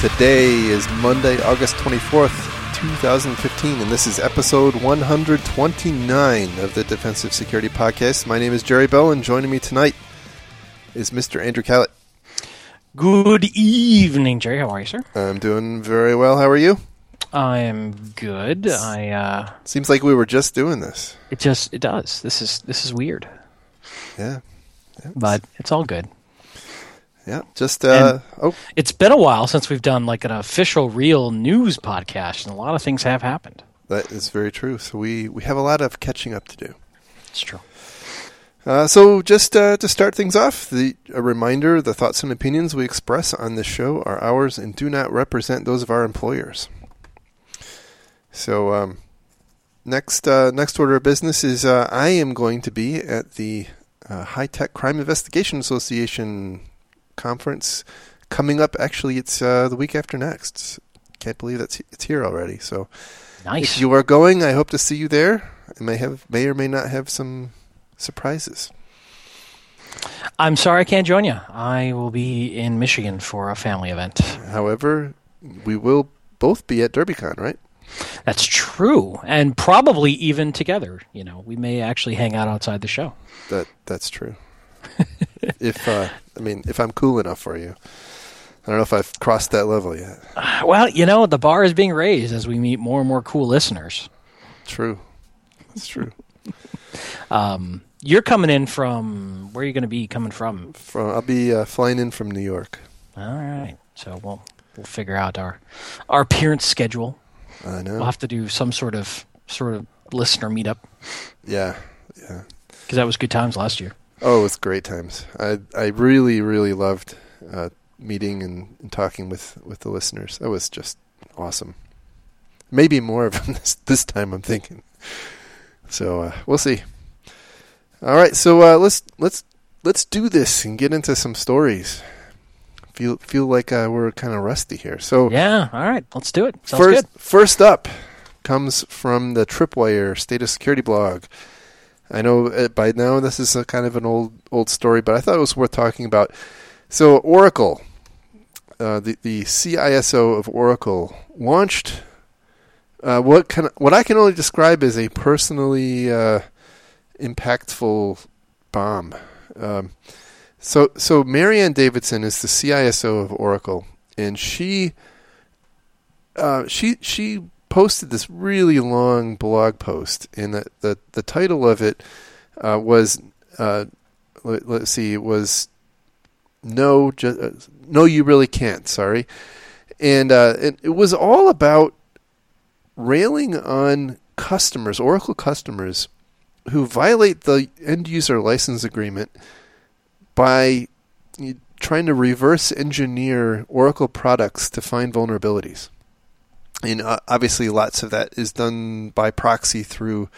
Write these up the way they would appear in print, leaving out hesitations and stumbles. Today is Monday, August 24th, 2015, and this is episode 129 of the Defensive Security Podcast. My name is Jerry Bell, and joining me tonight is Mr. Andrew Callett. Good evening, Jerry. How are you, sir? I'm doing very well. How are you? I am good. Seems like we were just doing this. It does. This is weird. Yeah. But it's all good. Yeah, It's been a while since we've done like an official real news podcast, and a lot of things have happened. That is very true. So we have a lot of catching up to do. It's true. So just to start things off, a reminder, the thoughts and opinions we express on this show are ours and do not represent those of our employers. So next order of business is I am going to be at the High Tech Crime Investigation Association conference coming up. Actually, it's the week after next. Can't believe it's here already. So nice. If you are going, I hope to see you there. I may or may not have some surprises. I'm sorry I can't join you. I will be in Michigan for a family event. However, we will both be at DerbyCon, right? That's true, and probably even together. You know, we may actually hang out outside the show. That's true. If I'm cool enough for you. I don't know if I've crossed that level yet. Well, the bar is being raised as we meet more and more cool listeners. True. That's true. You're coming in from... Where are you going to be coming from? I'll be flying in from New York. All right. So we'll figure out our appearance schedule. I know. We'll have to do some sort of listener meetup. Yeah. Because that was good times last year. Oh, it was great times. I really, really loved meeting and talking with the listeners. That was just awesome. Maybe more of them this time, I'm thinking. So we'll see. All right, so let's do this and get into some stories. Feel like we're kind of rusty here. So yeah, all right, let's do it. Sounds good. First up comes from the Tripwire State of Security blog. I know by now this is a kind of an old story, but I thought it was worth talking about. So Oracle, the CISO of Oracle, launched what I can only describe as a personally impactful bomb. So Marianne Davidson is the CISO of Oracle, and she posted this really long blog post, and the title of it was No, You Really Can't. Sorry, and it was all about railing on customers, Oracle customers, who violate the end user license agreement by trying to reverse engineer Oracle products to find vulnerabilities. And obviously, lots of that is done by proxy through,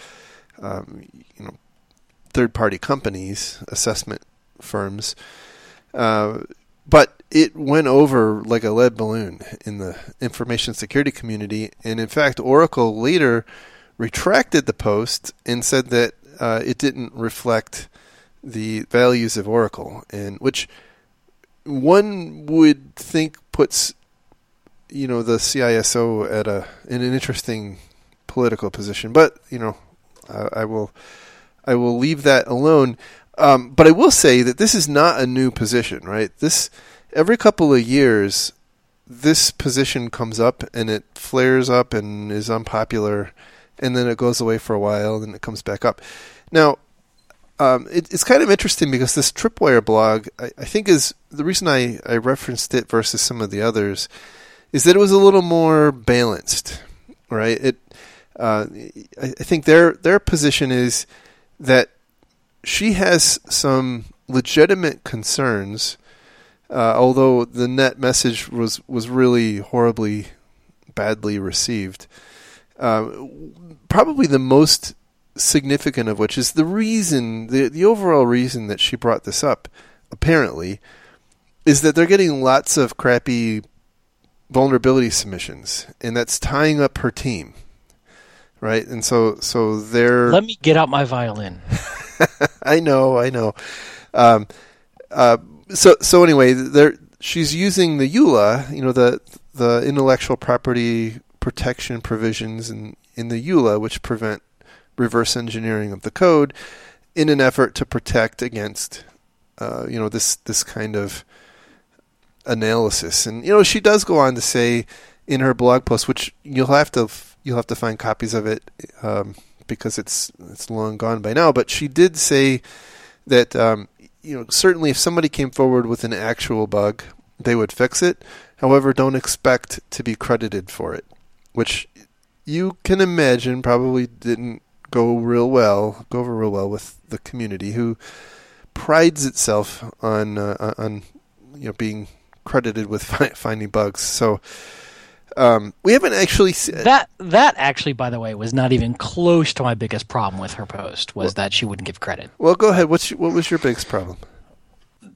third-party companies, assessment firms. But it went over like a lead balloon in the information security community. And in fact, Oracle later retracted the post and said that it didn't reflect the values of Oracle, and which one would think puts the CISO at in an interesting political position, but I will leave that alone. But I will say that this is not a new position, right? This every couple of years, this position comes up and it flares up and is unpopular, and then it goes away for a while, and it comes back up. Now, it's kind of interesting because this Tripwire blog, I think, is the reason I referenced it versus some of the others. Is that it was a little more balanced, right? I think their position is that she has some legitimate concerns, although the net message was really horribly, badly received. Probably the most significant of which is the reason, the overall reason that she brought this up, apparently, is that they're getting lots of crappy vulnerability submissions, and that's tying up her team, right? And so they're... Let me get out my violin. I know. So anyway, she's using the EULA, you know, the intellectual property protection provisions in the EULA, which prevent reverse engineering of the code, in an effort to protect against, you know, this kind of analysis. And you know, she does go on to say in her blog post, which you'll have to find copies of it because it's long gone by now. But she did say that you know, certainly if somebody came forward with an actual bug, they would fix it. However, don't expect to be credited for it, which you can imagine probably didn't go over real well with the community, who prides itself on you know, being credited with finding bugs. So we haven't actually that actually, by the way, was not even close to my biggest problem with her post, was that she wouldn't give credit. Well, go ahead. What was your biggest problem?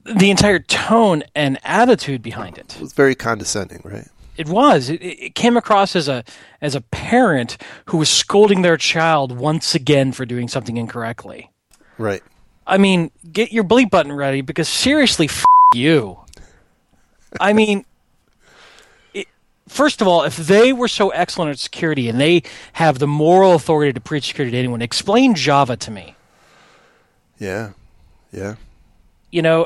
The entire tone and attitude behind it. It was very condescending, right? It was. It came across as a parent who was scolding their child once again for doing something incorrectly. Right. I mean, get your bleep button ready, because seriously, f*** you. I mean, first of all, if they were so excellent at security and they have the moral authority to preach security to anyone, explain Java to me. Yeah. You know,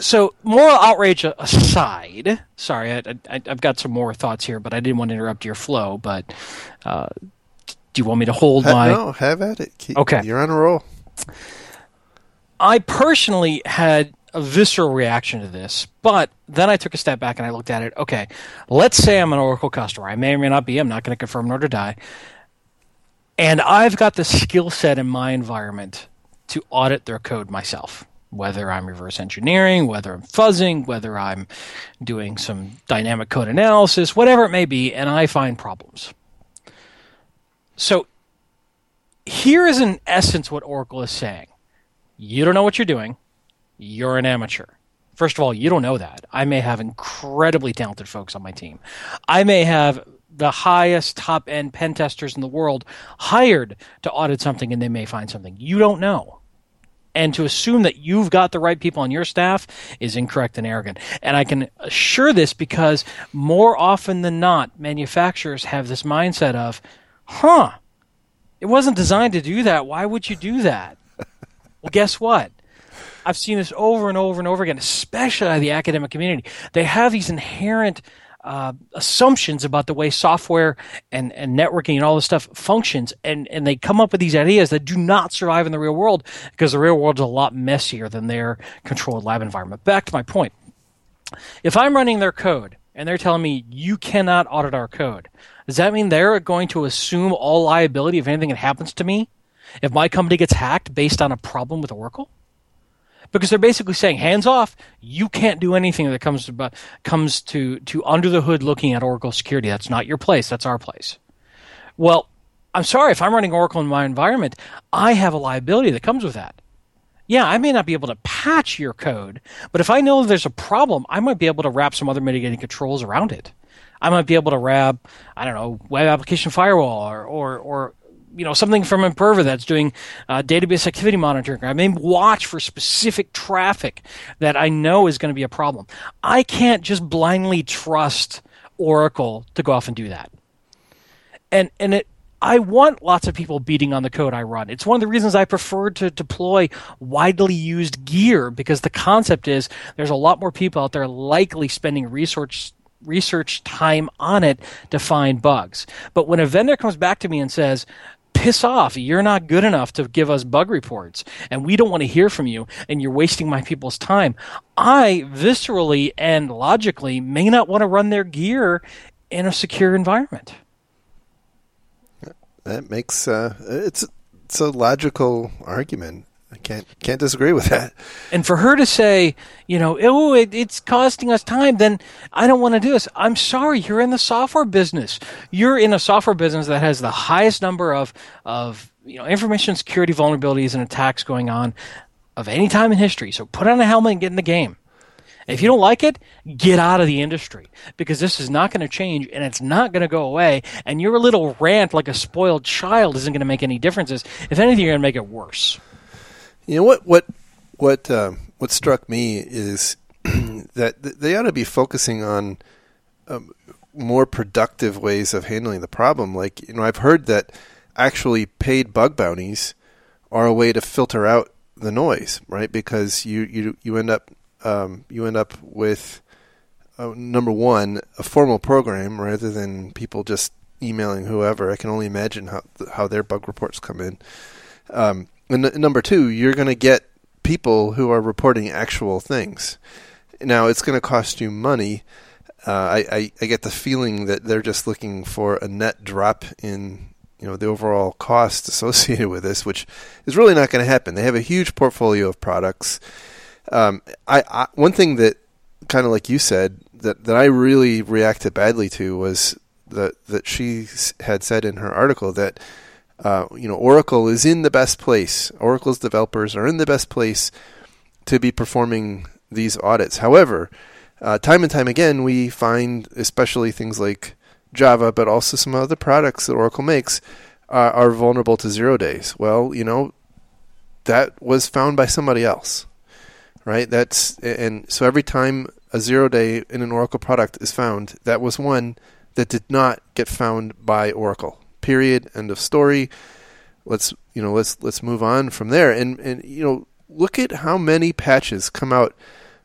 so moral outrage aside, sorry, I've got some more thoughts here, but I didn't want to interrupt your flow. But do you want me to hold my... No, have at it. Okay. You're on a roll. I personally had a visceral reaction to this, but then I took a step back and I looked at it. Okay, let's say I'm an Oracle customer. I may or may not be. I'm not going to confirm nor deny. And I've got the skill set in my environment to audit their code myself. Whether I'm reverse engineering, whether I'm fuzzing, whether I'm doing some dynamic code analysis, whatever it may be, and I find problems. So here is in essence what Oracle is saying. You don't know what you're doing. You're an amateur. First of all, you don't know that. I may have incredibly talented folks on my team. I may have the highest top-end pen testers in the world hired to audit something, and they may find something. You don't know. And to assume that you've got the right people on your staff is incorrect and arrogant. And I can assure this because more often than not, manufacturers have this mindset of, it wasn't designed to do that. Why would you do that? Well, guess what? I've seen this over and over and over again, especially out of the academic community. They have these inherent assumptions about the way software and networking and all this stuff functions, and they come up with these ideas that do not survive in the real world, because the real world is a lot messier than their controlled lab environment. Back to my point. If I'm running their code and they're telling me you cannot audit our code, does that mean they're going to assume all liability of anything that happens to me if my company gets hacked based on a problem with Oracle? Because they're basically saying, hands off, you can't do anything that comes to under the hood looking at Oracle security. That's not your place. That's our place. Well, I'm sorry. If I'm running Oracle in my environment, I have a liability that comes with that. Yeah, I may not be able to patch your code, but if I know there's a problem, I might be able to wrap some other mitigating controls around it. I might be able to wrap, I don't know, web application firewall or you know, something from Imperva that's doing database activity monitoring. I may watch for specific traffic that I know is going to be a problem. I can't just blindly trust Oracle to go off and do that. And I want lots of people beating on the code I run. It's one of the reasons I prefer to deploy widely used gear, because the concept is there's a lot more people out there likely spending research time on it to find bugs. But when a vendor comes back to me and says, piss off, you're not good enough to give us bug reports, and we don't want to hear from you, and you're wasting my people's time, I viscerally and logically may not want to run their gear in a secure environment. That makes it's a logical argument. I can't disagree with that. And for her to say, you know, oh, it's costing us time, then I don't want to do this. I'm sorry, you're in the software business. You're in a software business that has the highest number of you know, information security vulnerabilities and attacks going on of any time in history. So put on a helmet and get in the game. If you don't like it, get out of the industry, because this is not going to change and it's not going to go away, and your little rant like a spoiled child isn't going to make any differences. If anything, you're going to make it worse. You know, what struck me is that they ought to be focusing on more productive ways of handling the problem. Like, you know, I've heard that actually paid bug bounties are a way to filter out the noise, right? Because you end up with, number one, a formal program rather than people just emailing whoever. I can only imagine how their bug reports come in. And number two, you're going to get people who are reporting actual things. Now, it's going to cost you money. I get the feeling that they're just looking for a net drop in, you know, the overall cost associated with this, which is really not going to happen. They have a huge portfolio of products. I one thing that, kind of like you said, that I really reacted badly to was that she had said in her article that Oracle is in the best place. Oracle's developers are in the best place to be performing these audits. However, time and time again, we find, especially things like Java, but also some other products that Oracle makes, are vulnerable to 0 days. Well, you know, that was found by somebody else. Right, so every time a 0 day in an Oracle product is found, that was one that did not get found by Oracle. Period. End of story. Let's move on from there. And you know, look at how many patches come out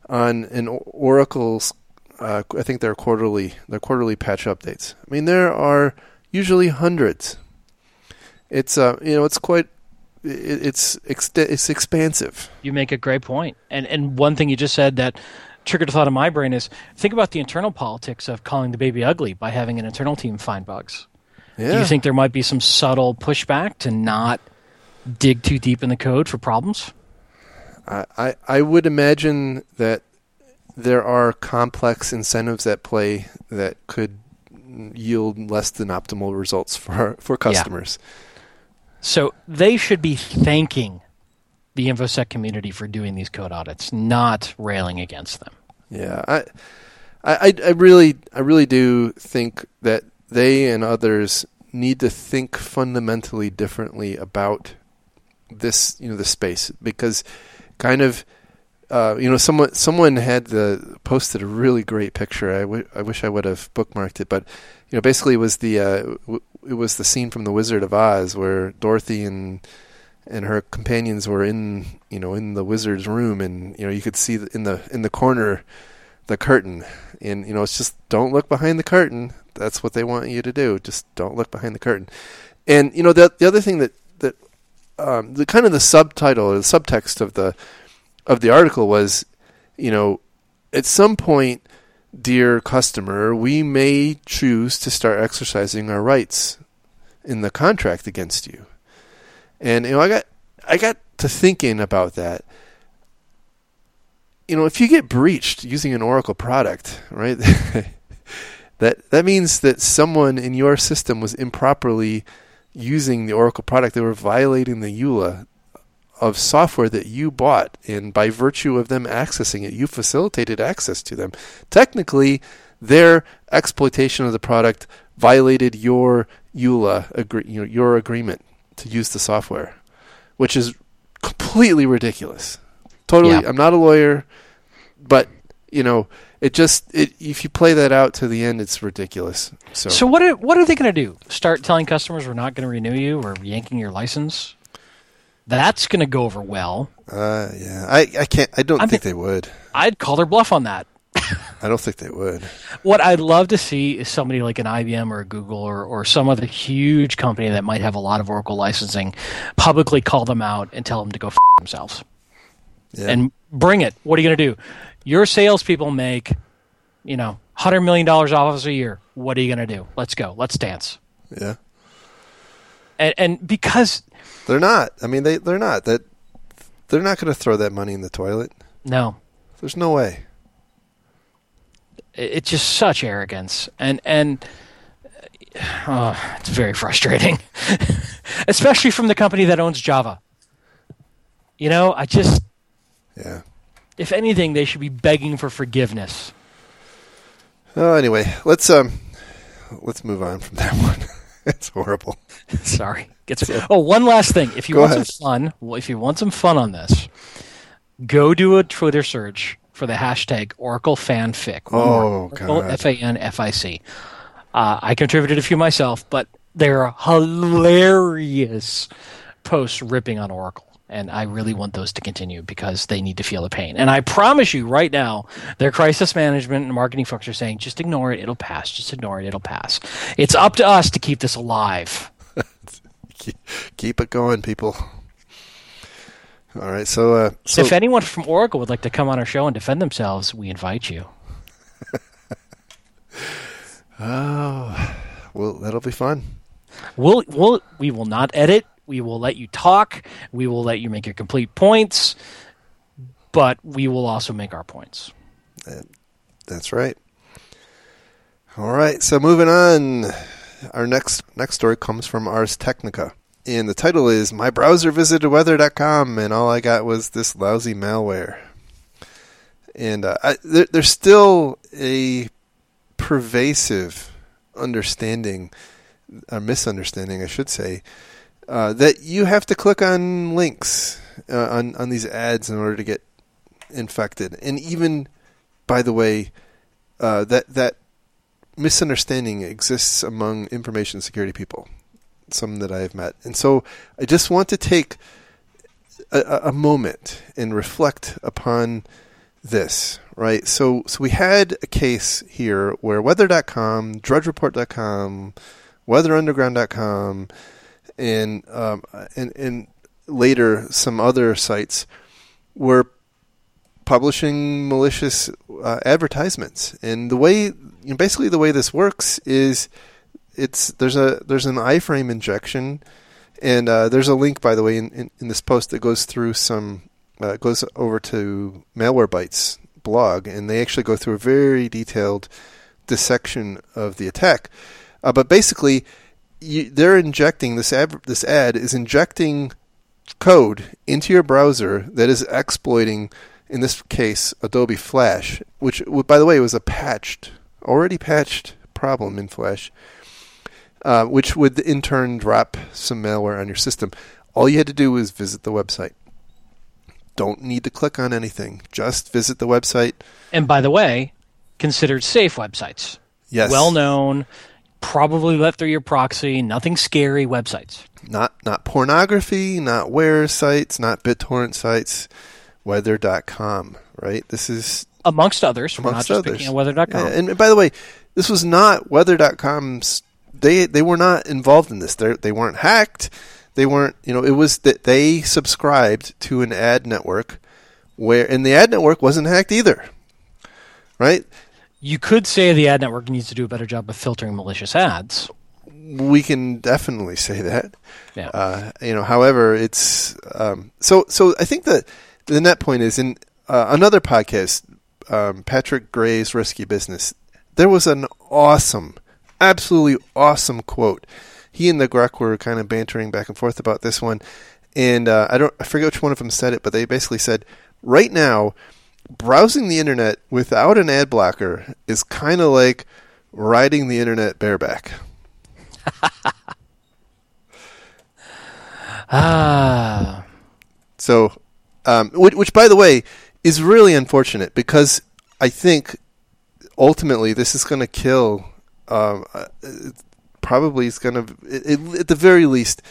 on an Oracle's. I think they're quarterly patch updates. I mean, there are usually hundreds. It's it's expansive. You make a great point. And one thing you just said that triggered a thought in my brain is, think about the internal politics of calling the baby ugly by having an internal team find bugs. Yeah. Do you think there might be some subtle pushback to not dig too deep in the code for problems? I would imagine that there are complex incentives at play that could yield less than optimal results for customers. Yeah. So they should be thanking the InfoSec community for doing these code audits, not railing against them. Yeah, I really do think that they and others need to think fundamentally differently about this, you know, the space, because kind of, someone had posted a really great picture. I wish I would have bookmarked it, but you know, basically it was the scene from The Wizard of Oz where Dorothy and her companions were in the wizard's room, and you know, you could see in the corner the curtain, and you know, it's just, don't look behind the curtain. That's what they want you to do. Just don't look behind the curtain. And you know, the other thing that the kind of the subtitle or the subtext of the article was, you know, at some point, dear customer, we may choose to start exercising our rights in the contract against you. And you know, I got to thinking about that. You know, if you get breached using an Oracle product, right? that means that someone in your system was improperly using the Oracle product. They were violating the EULA of software that you bought, and by virtue of them accessing it, you facilitated access to them. Technically, their exploitation of the product violated your EULA, your agreement to use the software, which is completely ridiculous. Totally, yeah. I'm not a lawyer, but you know, if you play that out to the end, it's ridiculous. So what are they going to do? Start telling customers we're not going to renew you, or yanking your license? That's going to go over well. Yeah, I can't. I don't think they would. I'd call their bluff on that. I don't think they would. What I'd love to see is somebody like an IBM or a Google or some other huge company that might have a lot of Oracle licensing publicly call them out and tell them to go themselves. Yeah. And bring it. What are you going to do? Your salespeople make, you know, $100 million off a year. What are you going to do? Let's go. Let's dance. Yeah. And because they're not. I mean, they're not. That They're not going to throw that money in the toilet. No. There's no way. It's just such arrogance. And it's very frustrating, especially from the company that owns Java. You know, I just... Yeah. If anything, they should be begging for forgiveness. Oh, anyway, let's move on from that one. It's horrible. Sorry. One last thing. If you want some fun on this, go do a Twitter search for the hashtag Oracle Fanfic. Oh, Oracle, God. FANFIC. I contributed a few myself, but they're hilarious posts ripping on Oracle. And I really want those to continue because they need to feel the pain. And I promise you right now, their crisis management and marketing folks are saying, just ignore it. It'll pass. Just ignore it. It'll pass. It's up to us to keep this alive. Keep it going, people. All right. So if anyone from Oracle would like to come on our show and defend themselves, we invite you. Oh, well, that'll be fun. We will not edit. We will let you talk. We will let you make your complete points, but we will also make our points. That's right. All right. So moving on, our next story comes from Ars Technica, and the title is "My Browser Visited Weather.com, and All I Got Was This Lousy Malware." And there's still a pervasive misunderstanding, I should say. That you have to click on links on these ads in order to get infected. And even, by the way, that misunderstanding exists among information security people, some that I have met. And so I just want to take a moment and reflect upon this, right? So we had a case here where Weather.com, DrudgeReport.com, WeatherUnderground.com, and later some other sites were publishing malicious advertisements. And the way, basically, the way this works is there's an iframe injection, and there's a link, by the way, in this post that goes through goes over to Malwarebytes blog, and they actually go through a very detailed dissection of the attack. But basically, they're injecting this ad is injecting code into your browser that is exploiting, in this case, Adobe Flash, which, by the way, was a already patched problem in Flash, which would in turn drop some malware on your system. All you had to do was visit the website. Don't need to click on anything. Just visit the website. And by the way, considered safe websites. Yes. Well-known. Probably let through your proxy, nothing scary websites. Not pornography, not Where sites, not BitTorrent sites, Weather.com, right? This is... Amongst others. We're not just picking on Weather.com. Yeah, and by the way, this was not Weather.com's... They were not involved in this. They weren't hacked. They weren't... it was that they subscribed to an ad network where... And the ad network wasn't hacked either, right? You could say the ad network needs to do a better job of filtering malicious ads. We can definitely say that. Yeah. However, it's so. I think that the net point is in another podcast, Patrick Gray's Risky Business. There was an awesome, absolutely awesome quote. He and the Grok were kind of bantering back and forth about this one, and I forget which one of them said it, but they basically said, "Right now, browsing the internet without an ad blocker is kind of like riding the internet bareback." So, which, by the way, is really unfortunate because I think ultimately this is going to kill. Probably is going to, at the very least,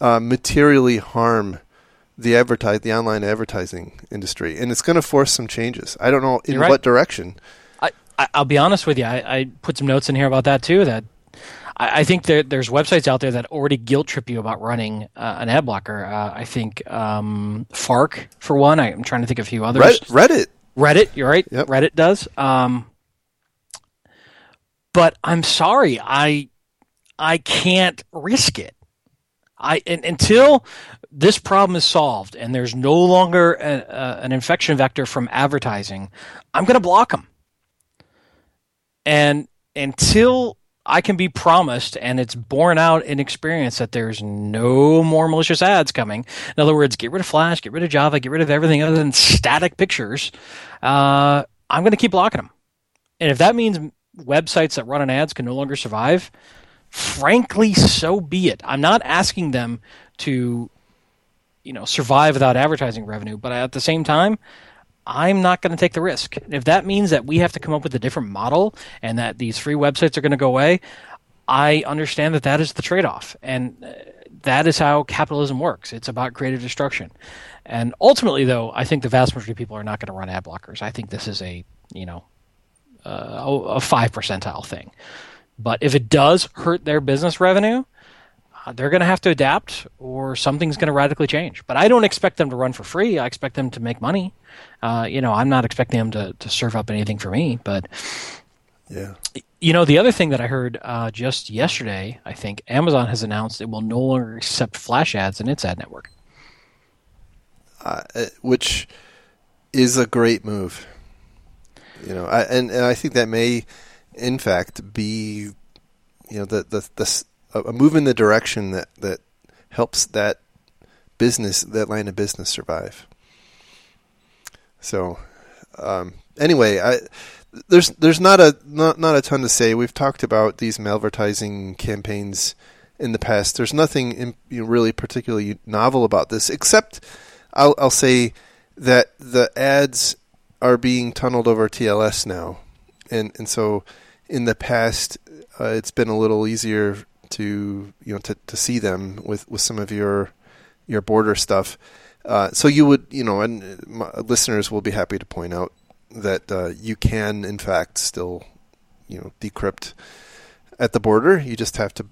materially harm the online advertising industry, and it's going to force some changes. I don't know in what direction. I'll be honest with you. I put some notes in here about that too. That I think there's websites out there that already guilt trip you about running an ad blocker. I think Fark for one. I'm trying to think of a few others. Reddit. You're right. Yep. Reddit does. But I'm sorry. I can't risk it. Until this problem is solved and there's no longer an infection vector from advertising, I'm going to block them. And until I can be promised, and it's borne out in experience, that there's no more malicious ads coming. In other words, get rid of Flash, get rid of Java, get rid of everything other than static pictures. I'm going to keep blocking them. And if that means websites that run on ads can no longer survive, frankly, so be it. I'm not asking them to, survive without advertising revenue, but at the same time, I'm not going to take the risk. If that means that we have to come up with a different model and that these free websites are going to go away, I understand that is the trade-off. And that is how capitalism works. It's about creative destruction. And ultimately, though, I think the vast majority of people are not going to run ad blockers. I think this is a 5% thing. But if it does hurt their business revenue, they're going to have to adapt or something's going to radically change. But I don't expect them to run for free. I expect them to make money. I'm not expecting them to serve up anything for me. But, the other thing that I heard just yesterday, I think Amazon has announced it will no longer accept Flash ads in its ad network. Which is a great move. I think that may, in fact, be, a move in the direction that helps that line of business survive. So, anyway, there's not a ton to say. We've talked about these malvertising campaigns in the past. There's nothing really particularly novel about this, except I'll say that the ads are being tunneled over TLS now, and so in the past it's been a little easier to see them with some of your border stuff. So you would, and my listeners will be happy to point out that you can, in fact, still, decrypt at the border. You just have to,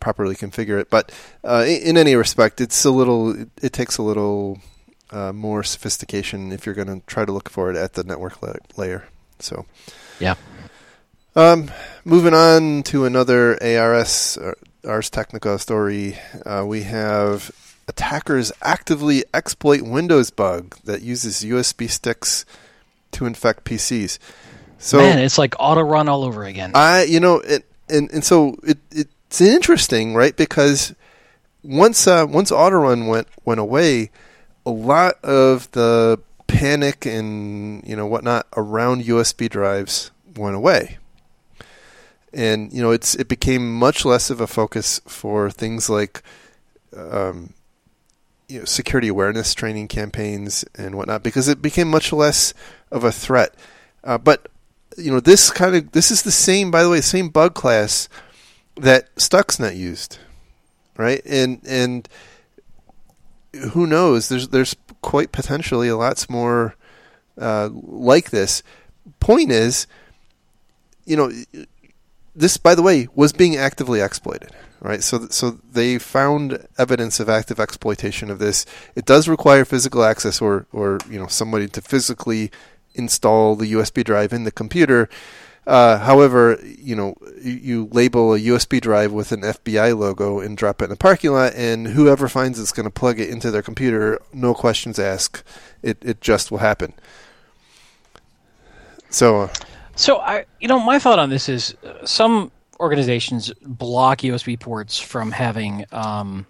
properly configure it. But in any respect, it takes a little more sophistication if you're going to try to look for it at the network layer. So, yeah. Moving on to another ARS, Ars Technica story, we have attackers actively exploit Windows bug that uses USB sticks to infect PCs. So, man, it's like auto-run all over again. It's interesting, right? Because once auto-run went away, a lot of the panic and whatnot around USB drives went away. And it became much less of a focus for things like security awareness training campaigns and whatnot, because it became much less of a threat. But this is the same, by the way, same bug class that Stuxnet used, right? And who knows? There's quite potentially a lots more like this. Point is, this, by the way, was being actively exploited, right? So they found evidence of active exploitation of this. It does require physical access or somebody to physically install the USB drive in the computer. However, you label a USB drive with an FBI logo and drop it in the parking lot, and whoever finds it's going to plug it into their computer, no questions asked. It just will happen. So... So, my thought on this is some organizations block USB ports from having the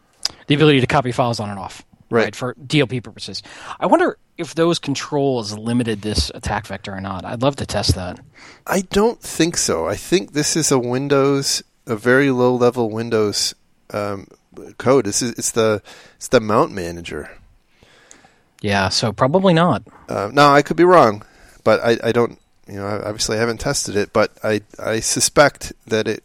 ability to copy files on and off, right, for DLP purposes. I wonder if those controls limited this attack vector or not. I'd love to test that. I don't think so. I think this is a very low-level Windows code. It's the mount manager. Yeah, so probably not. No, I could be wrong, but I don't... obviously I haven't tested it, but I suspect that it,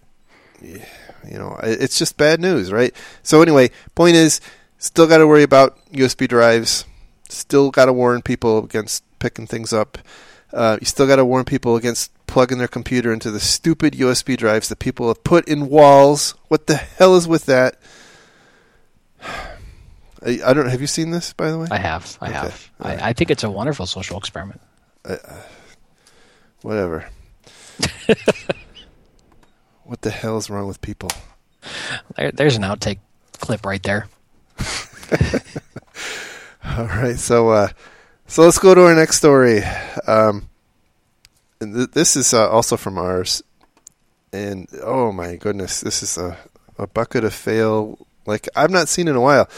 it's just bad news, right? So anyway, point is, still got to worry about USB drives, still got to warn people against picking things up. You still got to warn people against plugging their computer into the stupid USB drives that people have put in walls. What the hell is with that? I don't. Have you seen this, by the way? I have. Right. I think it's a wonderful social experiment. Whatever. What the hell is wrong with people? There's an outtake clip right there. All right, so let's go to our next story. This is also from ours, and oh my goodness, this is a bucket of fail like I've not seen in a while.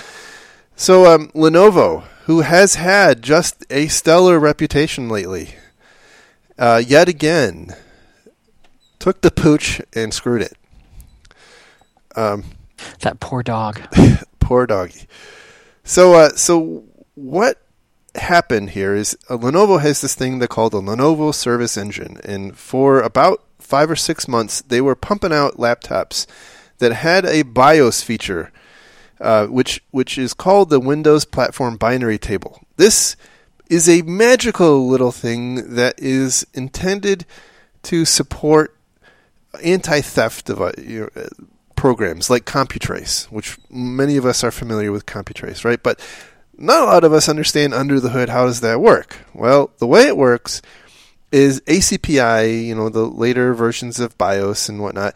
So Lenovo, who has had just a stellar reputation lately, yet again took the pooch and screwed it. That poor dog. Poor doggy. So what happened here is Lenovo has this thing they call the Lenovo Service Engine, and for about 5 or 6 months, they were pumping out laptops that had a BIOS feature, which is called the Windows Platform Binary Table. This is a magical little thing that is intended to support anti-theft programs like CompuTrace, which many of us are familiar with CompuTrace, right? But not a lot of us understand under the hood, how does that work? Well, the way it works is ACPI, the later versions of BIOS and whatnot,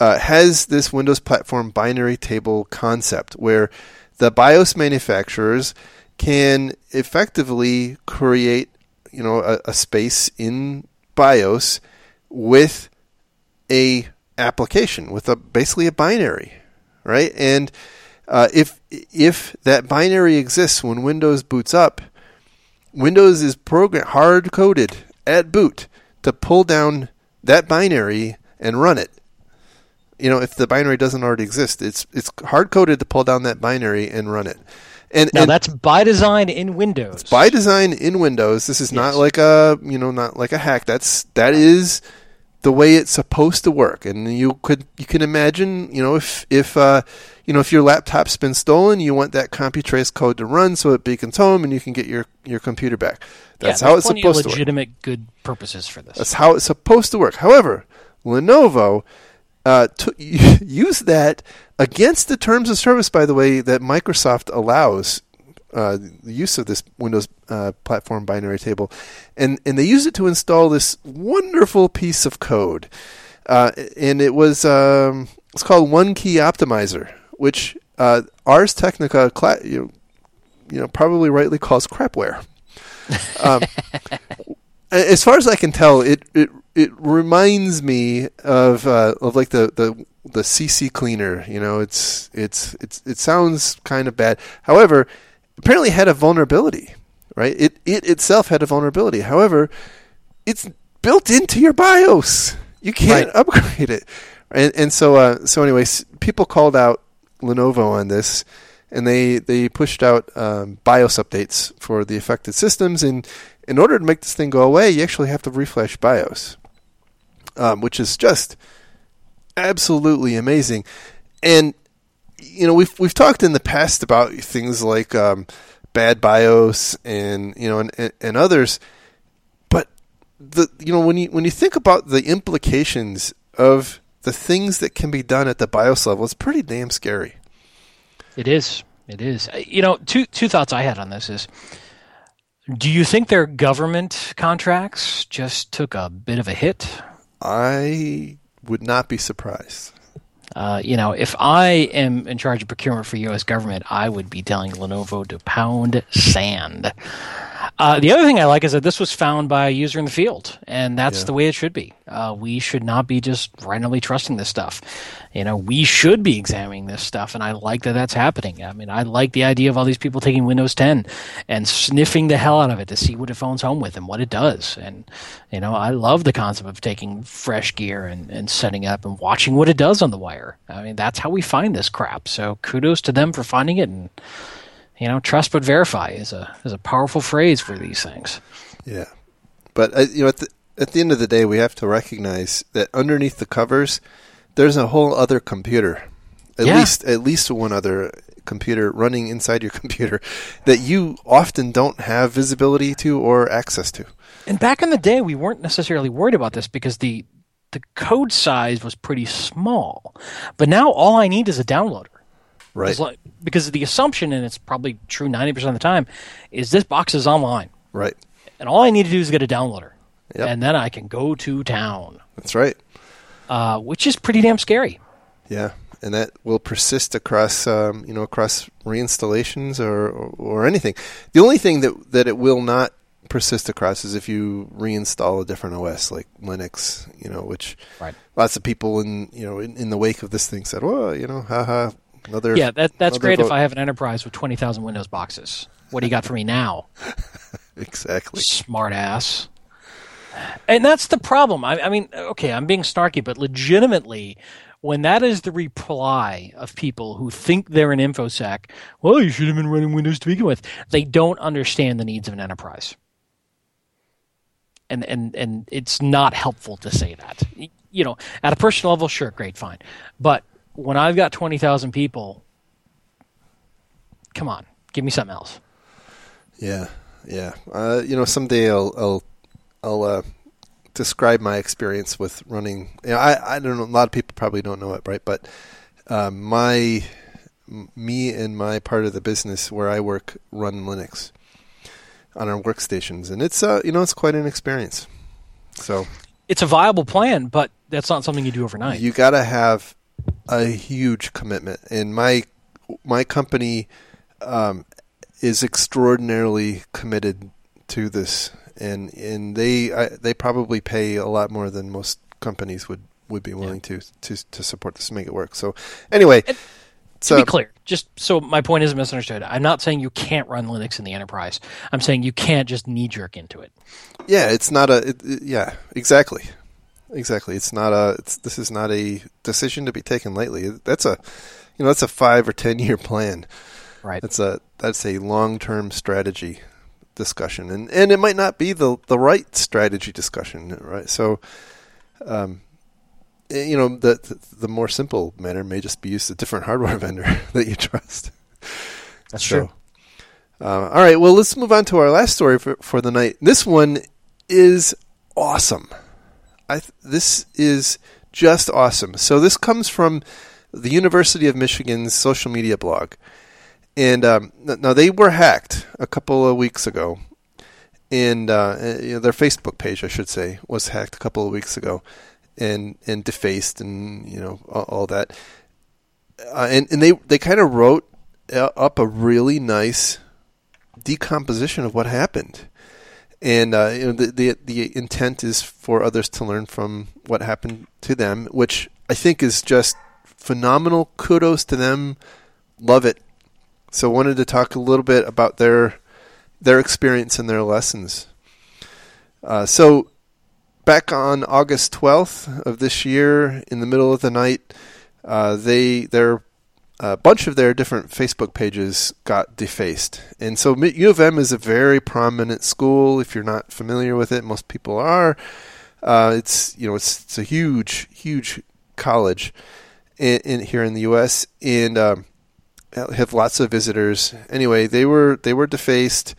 has this Windows Platform Binary Table concept where the BIOS manufacturers can effectively create, a space in BIOS with a application with basically a binary, right? And if that binary exists when Windows boots up, Windows is hard coded at boot to pull down that binary and run it. If the binary doesn't already exist, it's hard coded to pull down that binary and run it. And that's by design in Windows. It's by design in Windows. This is not like a hack. That is the way it's supposed to work, and you can imagine, if your laptop's been stolen, you want that CompuTrace code to run so it beacons home and you can get your computer back. That's how it's supposed to work. There's legitimate good purposes for this. That's how it's supposed to work. However, Lenovo used that against the terms of service, by the way, that Microsoft allows the use of this Windows Platform Binary Table, and they used it to install this wonderful piece of code, and it was it's called One Key Optimizer, which Ars Technica probably rightly calls crapware. As far as I can tell, it reminds me of like the CC Cleaner. It sounds kind of bad. However, apparently had a vulnerability, right? It itself had a vulnerability. However, it's built into your BIOS. You can't upgrade it. And so anyways, people called out Lenovo on this, and they pushed out BIOS updates for the affected systems. And in order to make this thing go away, you actually have to reflash BIOS, which is just absolutely amazing. And we've talked in the past about things like bad BIOS and and others, but when you think about the implications of the things that can be done at the BIOS level, it's pretty damn scary. It is. It is. Two thoughts I had on this is: do you think their government contracts just took a bit of a hit? I would not be surprised. If I am in charge of procurement for U.S. government, I would be telling Lenovo to pound sand. The other thing I like is that this was found by a user in the field, and that's the way it should be. We should not be just randomly trusting this stuff. We should be examining this stuff, and I like that that's happening. I mean, I like the idea of all these people taking Windows 10 and sniffing the hell out of it to see what it phones home with and what it does. And, I love the concept of taking fresh gear and setting up and watching what it does on the wire. I mean, that's how we find this crap. So kudos to them for finding it, and trust but verify is a powerful phrase for these things. Yeah, but at the end of the day, we have to recognize that underneath the covers, there's a whole other computer, at least one other computer running inside your computer that you often don't have visibility to or access to. And back in the day, we weren't necessarily worried about this because the code size was pretty small, but now all I need is a downloader. Right. Because the assumption, and it's probably true 90% of the time, is this box is online. Right. And all I need to do is get a downloader. Yep. And then I can go to town. That's right. Which is pretty damn scary. Yeah. and that will persist across across reinstallations or anything. The only thing that it will not persist across is if you reinstall a different OS like Linux, which right. Lots of people in the wake of this thing said, "Well, haha." Another, yeah, that's great vote. If I have an enterprise with 20,000 Windows boxes. What do you got for me now? Exactly. Smart ass. And that's the problem. I mean, okay, I'm being snarky, but legitimately, when that is the reply of people who think they're an InfoSec, well, you should have been running Windows to begin with, they don't understand the needs of an enterprise. And it's not helpful to say that. At a personal level, sure, great, fine. But when I've got 20,000 people, come on, give me something else. Yeah. Someday I'll describe my experience with running. I don't know. A lot of people probably don't know it, right? But me and my part of the business where I work run Linux on our workstations, and it's it's quite an experience. So it's a viable plan, but that's not something you do overnight. You got to have a huge commitment, and my company is extraordinarily committed to this, and they probably pay a lot more than most companies would be willing to support this and make it work. So anyway, to be clear, just so my point isn't misunderstood, I'm not saying you can't run Linux in the enterprise. I'm saying you can't just knee jerk into it. Yeah, it's not exactly. Exactly. This is not a decision to be taken lightly. That's a 5 or 10 year plan. Right. That's a long term strategy discussion, and it might not be the right strategy discussion. Right. So, the more simple manner may just be use a different hardware vendor that you trust. That's true. All right. Well, let's move on to our last story for the night. This one is awesome. This is just awesome. So this comes from the University of Michigan's social media blog. And now they were hacked a couple of weeks ago. And their Facebook page, I should say, was hacked a couple of weeks ago and defaced and, all that. And they kind of wrote up a really nice decomposition of what happened. And the intent is for others to learn from what happened to them, which I think is just phenomenal. Kudos to them. Love it. So I wanted to talk a little bit about their experience and their lessons. So back on August 12th of this year, in the middle of the night, a bunch of their different Facebook pages got defaced. And so U of M is a very prominent school. If you're not familiar with it, most people are. It's a huge, huge college here in the U.S. and have lots of visitors. Anyway, they were defaced.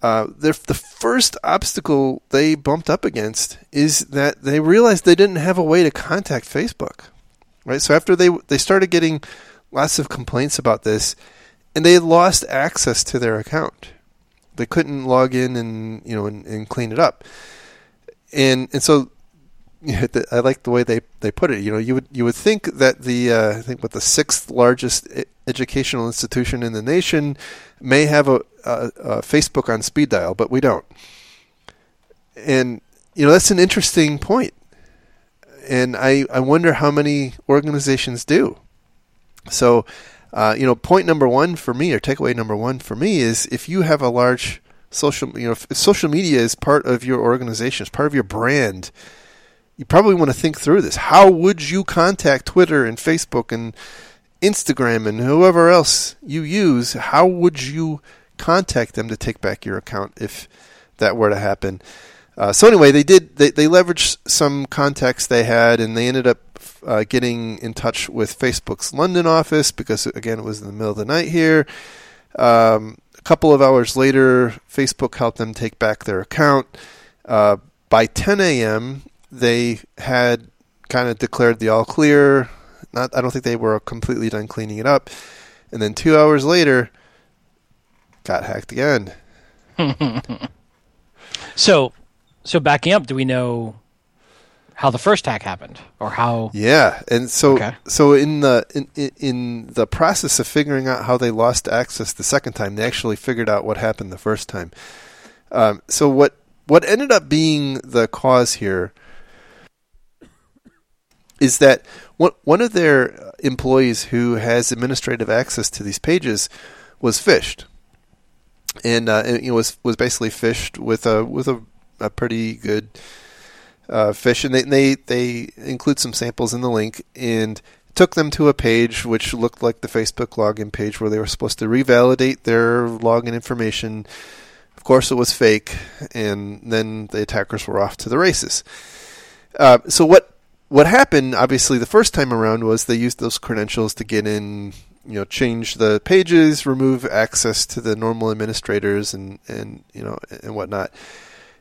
The first obstacle they bumped up against is that they realized they didn't have a way to contact Facebook. Right? So after they started getting lots of complaints about this, and they had lost access to their account. They couldn't log in and clean it up. And so I like the way they put it. You would think that the sixth largest educational institution in the nation may have a Facebook on speed dial, but we don't. And that's an interesting point. And I wonder how many organizations do. So, point number one for me, or takeaway number one for me, is if you have a large social media is part of your organization, it's part of your brand, you probably want to think through this. How would you contact Twitter and Facebook and Instagram and whoever else you use? How would you contact them to take back your account if that were to happen? So anyway, they leveraged some contacts they had, and they ended up getting in touch with Facebook's London office because, again, it was in the middle of the night here. A couple of hours later, Facebook helped them take back their account. By 10 a.m., they had kind of declared the all clear. I don't think they were completely done cleaning it up. And then 2 hours later, got hacked again. So backing up, do we know how the first hack happened, or how. Yeah, and so okay. So in the process of figuring out how they lost access the second time, they actually figured out what happened the first time. So what ended up being the cause here is that one of their employees who has administrative access to these pages was phished, and was basically phished with a pretty good phish, and they include some samples in the link, and took them to a page which looked like the Facebook login page where they were supposed to revalidate their login information. Of course, it was fake, and then the attackers were off to the races. So what happened, obviously, the first time around was they used those credentials to get in, change the pages, remove access to the normal administrators, and whatnot.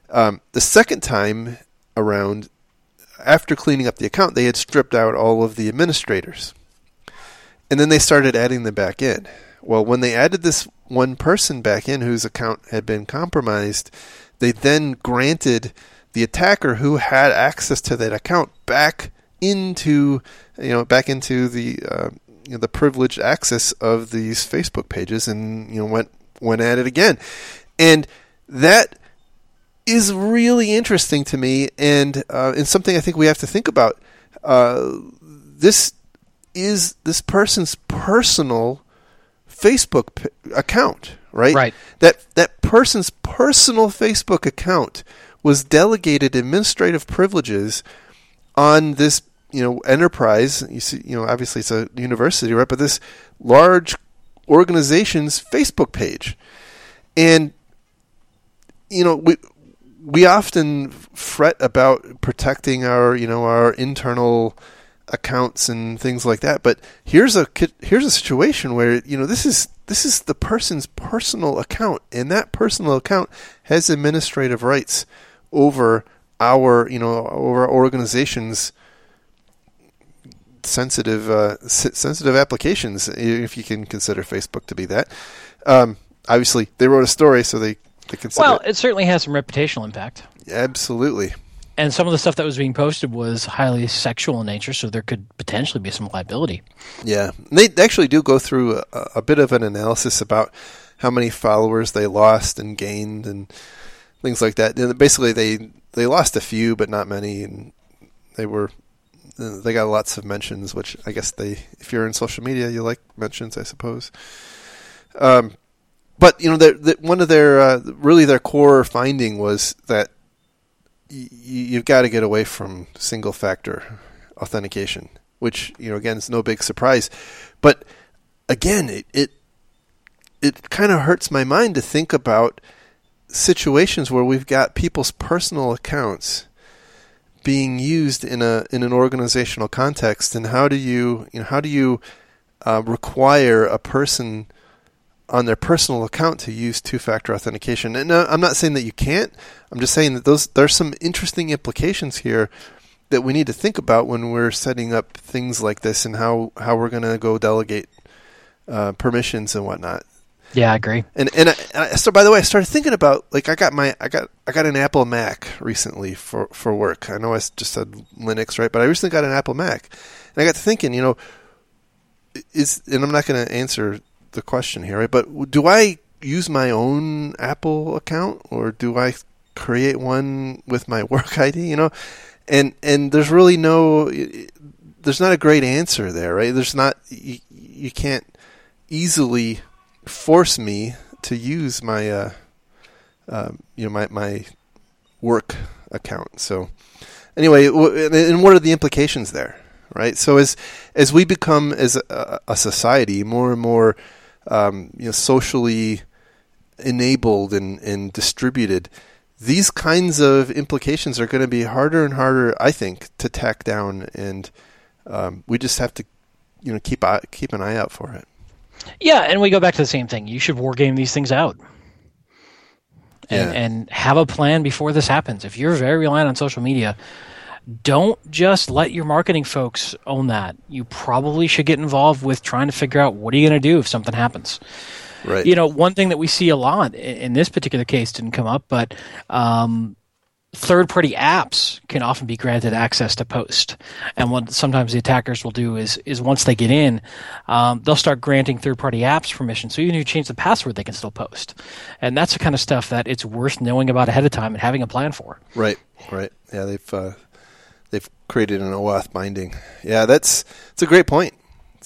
The second time around, after cleaning up the account, they had stripped out all of the administrators, and then they started adding them back in. Well, when they added this one person back in whose account had been compromised, they then granted the attacker who had access to that account back into the privileged access of these Facebook pages, and went at it again. And that is really interesting to me, and something I think we have to think about. This is this person's personal Facebook account, right? Right. That person's personal Facebook account was delegated administrative privileges on this, enterprise. You see, obviously it's a university, right? But this large organization's Facebook page, and we often fret about protecting our, our internal accounts and things like that. But here's a situation where, this is the person's personal account, and that personal account has administrative rights over our, over our organization's sensitive applications, if you can consider Facebook to be that. Obviously, they wrote a story, so they consider. Well, it certainly has some reputational impact. Absolutely. And some of the stuff that was being posted was highly sexual in nature, so there could potentially be some liability. Yeah. They actually do go through a bit of an analysis about how many followers they lost and gained and things like that. And basically, they lost a few, but not many, and they got lots of mentions, which I guess if you're in social media, you like mentions, I suppose. But, one of their really their core finding was that you've got to get away from single-factor authentication, which, again, is no big surprise. But, again, it kind of hurts my mind to think about situations where we've got people's personal accounts being used in an organizational context, and how do you require a person on their personal account to use two-factor authentication. And I'm not saying that you can't. I'm just saying that there's some interesting implications here that we need to think about when we're setting up things like this, and how we're going to go delegate permissions and whatnot. Yeah, I agree. And so, by the way, I started thinking about, like, I got an Apple Mac recently for work. I know I just said Linux, right? But I recently got an Apple Mac, and I got to thinking, and I'm not going to answer the question here, right? But do I use my own Apple account, or do I create one with my work ID? And there's really there's not a great answer there, right? There's not, you can't easily force me to use my my work account. So anyway, and what are the implications there, right? So as we become as a society more and more socially enabled and distributed, these kinds of implications are going to be harder and harder, I think, to tack down, and we just have to, keep an eye out for it. Yeah, and we go back to the same thing. You should war game these things out, and have a plan before this happens. If you're very reliant on social media, don't just let your marketing folks own that. You probably should get involved with trying to figure out what are you going to do if something happens. Right. One thing that we see a lot in this particular case didn't come up, but third-party apps can often be granted access to post. And what sometimes the attackers will do is once they get in, they'll start granting third-party apps permission. So even if you change the password, they can still post. And that's the kind of stuff that it's worth knowing about ahead of time and having a plan for. Right, right. Yeah, they've created an OAuth binding. Yeah, that's a great point.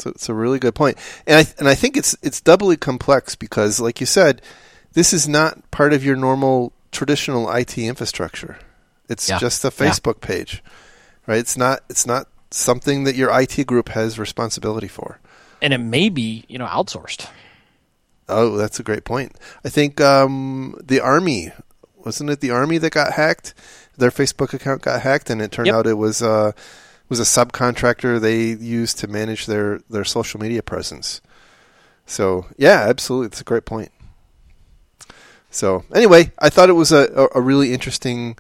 It's a really good point. And I think it's doubly complex because, like you said, this is not part of your normal traditional IT infrastructure. It's just a Facebook page, right? It's not something that your IT group has responsibility for. And it may be, outsourced. Oh, that's a great point. I think the Army, wasn't it the Army that got hacked? Their Facebook account got hacked, and it turned out it was a subcontractor they used to manage their social media presence. So, yeah, absolutely. It's a great point. So anyway, I thought it was a really interesting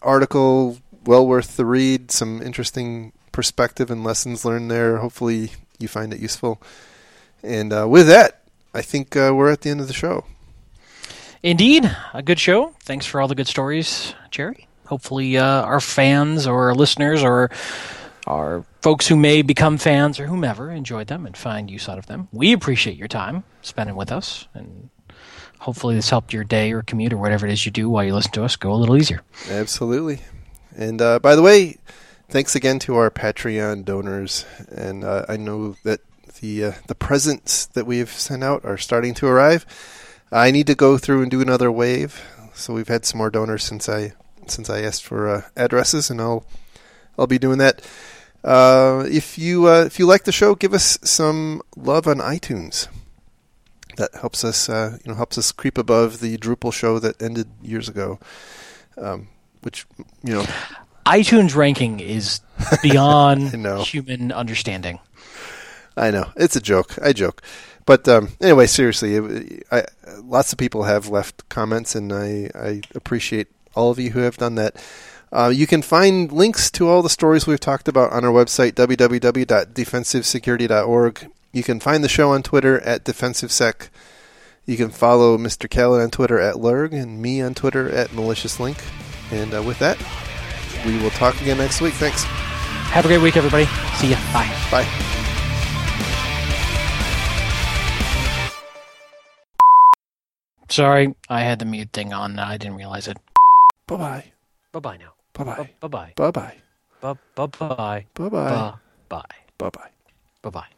article, well worth the read, some interesting perspective and lessons learned there. Hopefully you find it useful. And with that, I think we're at the end of the show. Indeed, a good show. Thanks for all the good stories, Jerry. Hopefully our fans or our listeners or our folks who may become fans or whomever enjoyed them and find use out of them. We appreciate your time spending with us, and hopefully this helped your day or commute or whatever it is you do while you listen to us go a little easier. Absolutely. And by the way, thanks again to our Patreon donors. And I know that the presents that we've sent out are starting to arrive. I need to go through and do another wave. So we've had some more donors since I asked for addresses, and I'll be doing that. If you like the show, give us some love on iTunes. That helps us, helps us creep above the Drupal show that ended years ago, which. iTunes ranking is beyond human understanding. I know. It's a joke. I joke. But anyway, seriously, lots of people have left comments, and I appreciate all of you who have done that. You can find links to all the stories we've talked about on our website, www.defensivesecurity.org. You can find the show on Twitter at DefensiveSec. You can follow Mr. Callett on Twitter at Lurg and me on Twitter at MaliciousLink. And with that, we will talk again next week. Thanks. Have a great week, everybody. See ya. Bye. Bye. Sorry, I had the mute thing on. I didn't realize it. Bye-bye. Bye-bye now. Bye-bye. Bye-bye. Bye-bye. Bye-bye. Bye-bye. Bye-bye. Bye-bye. Bye-bye.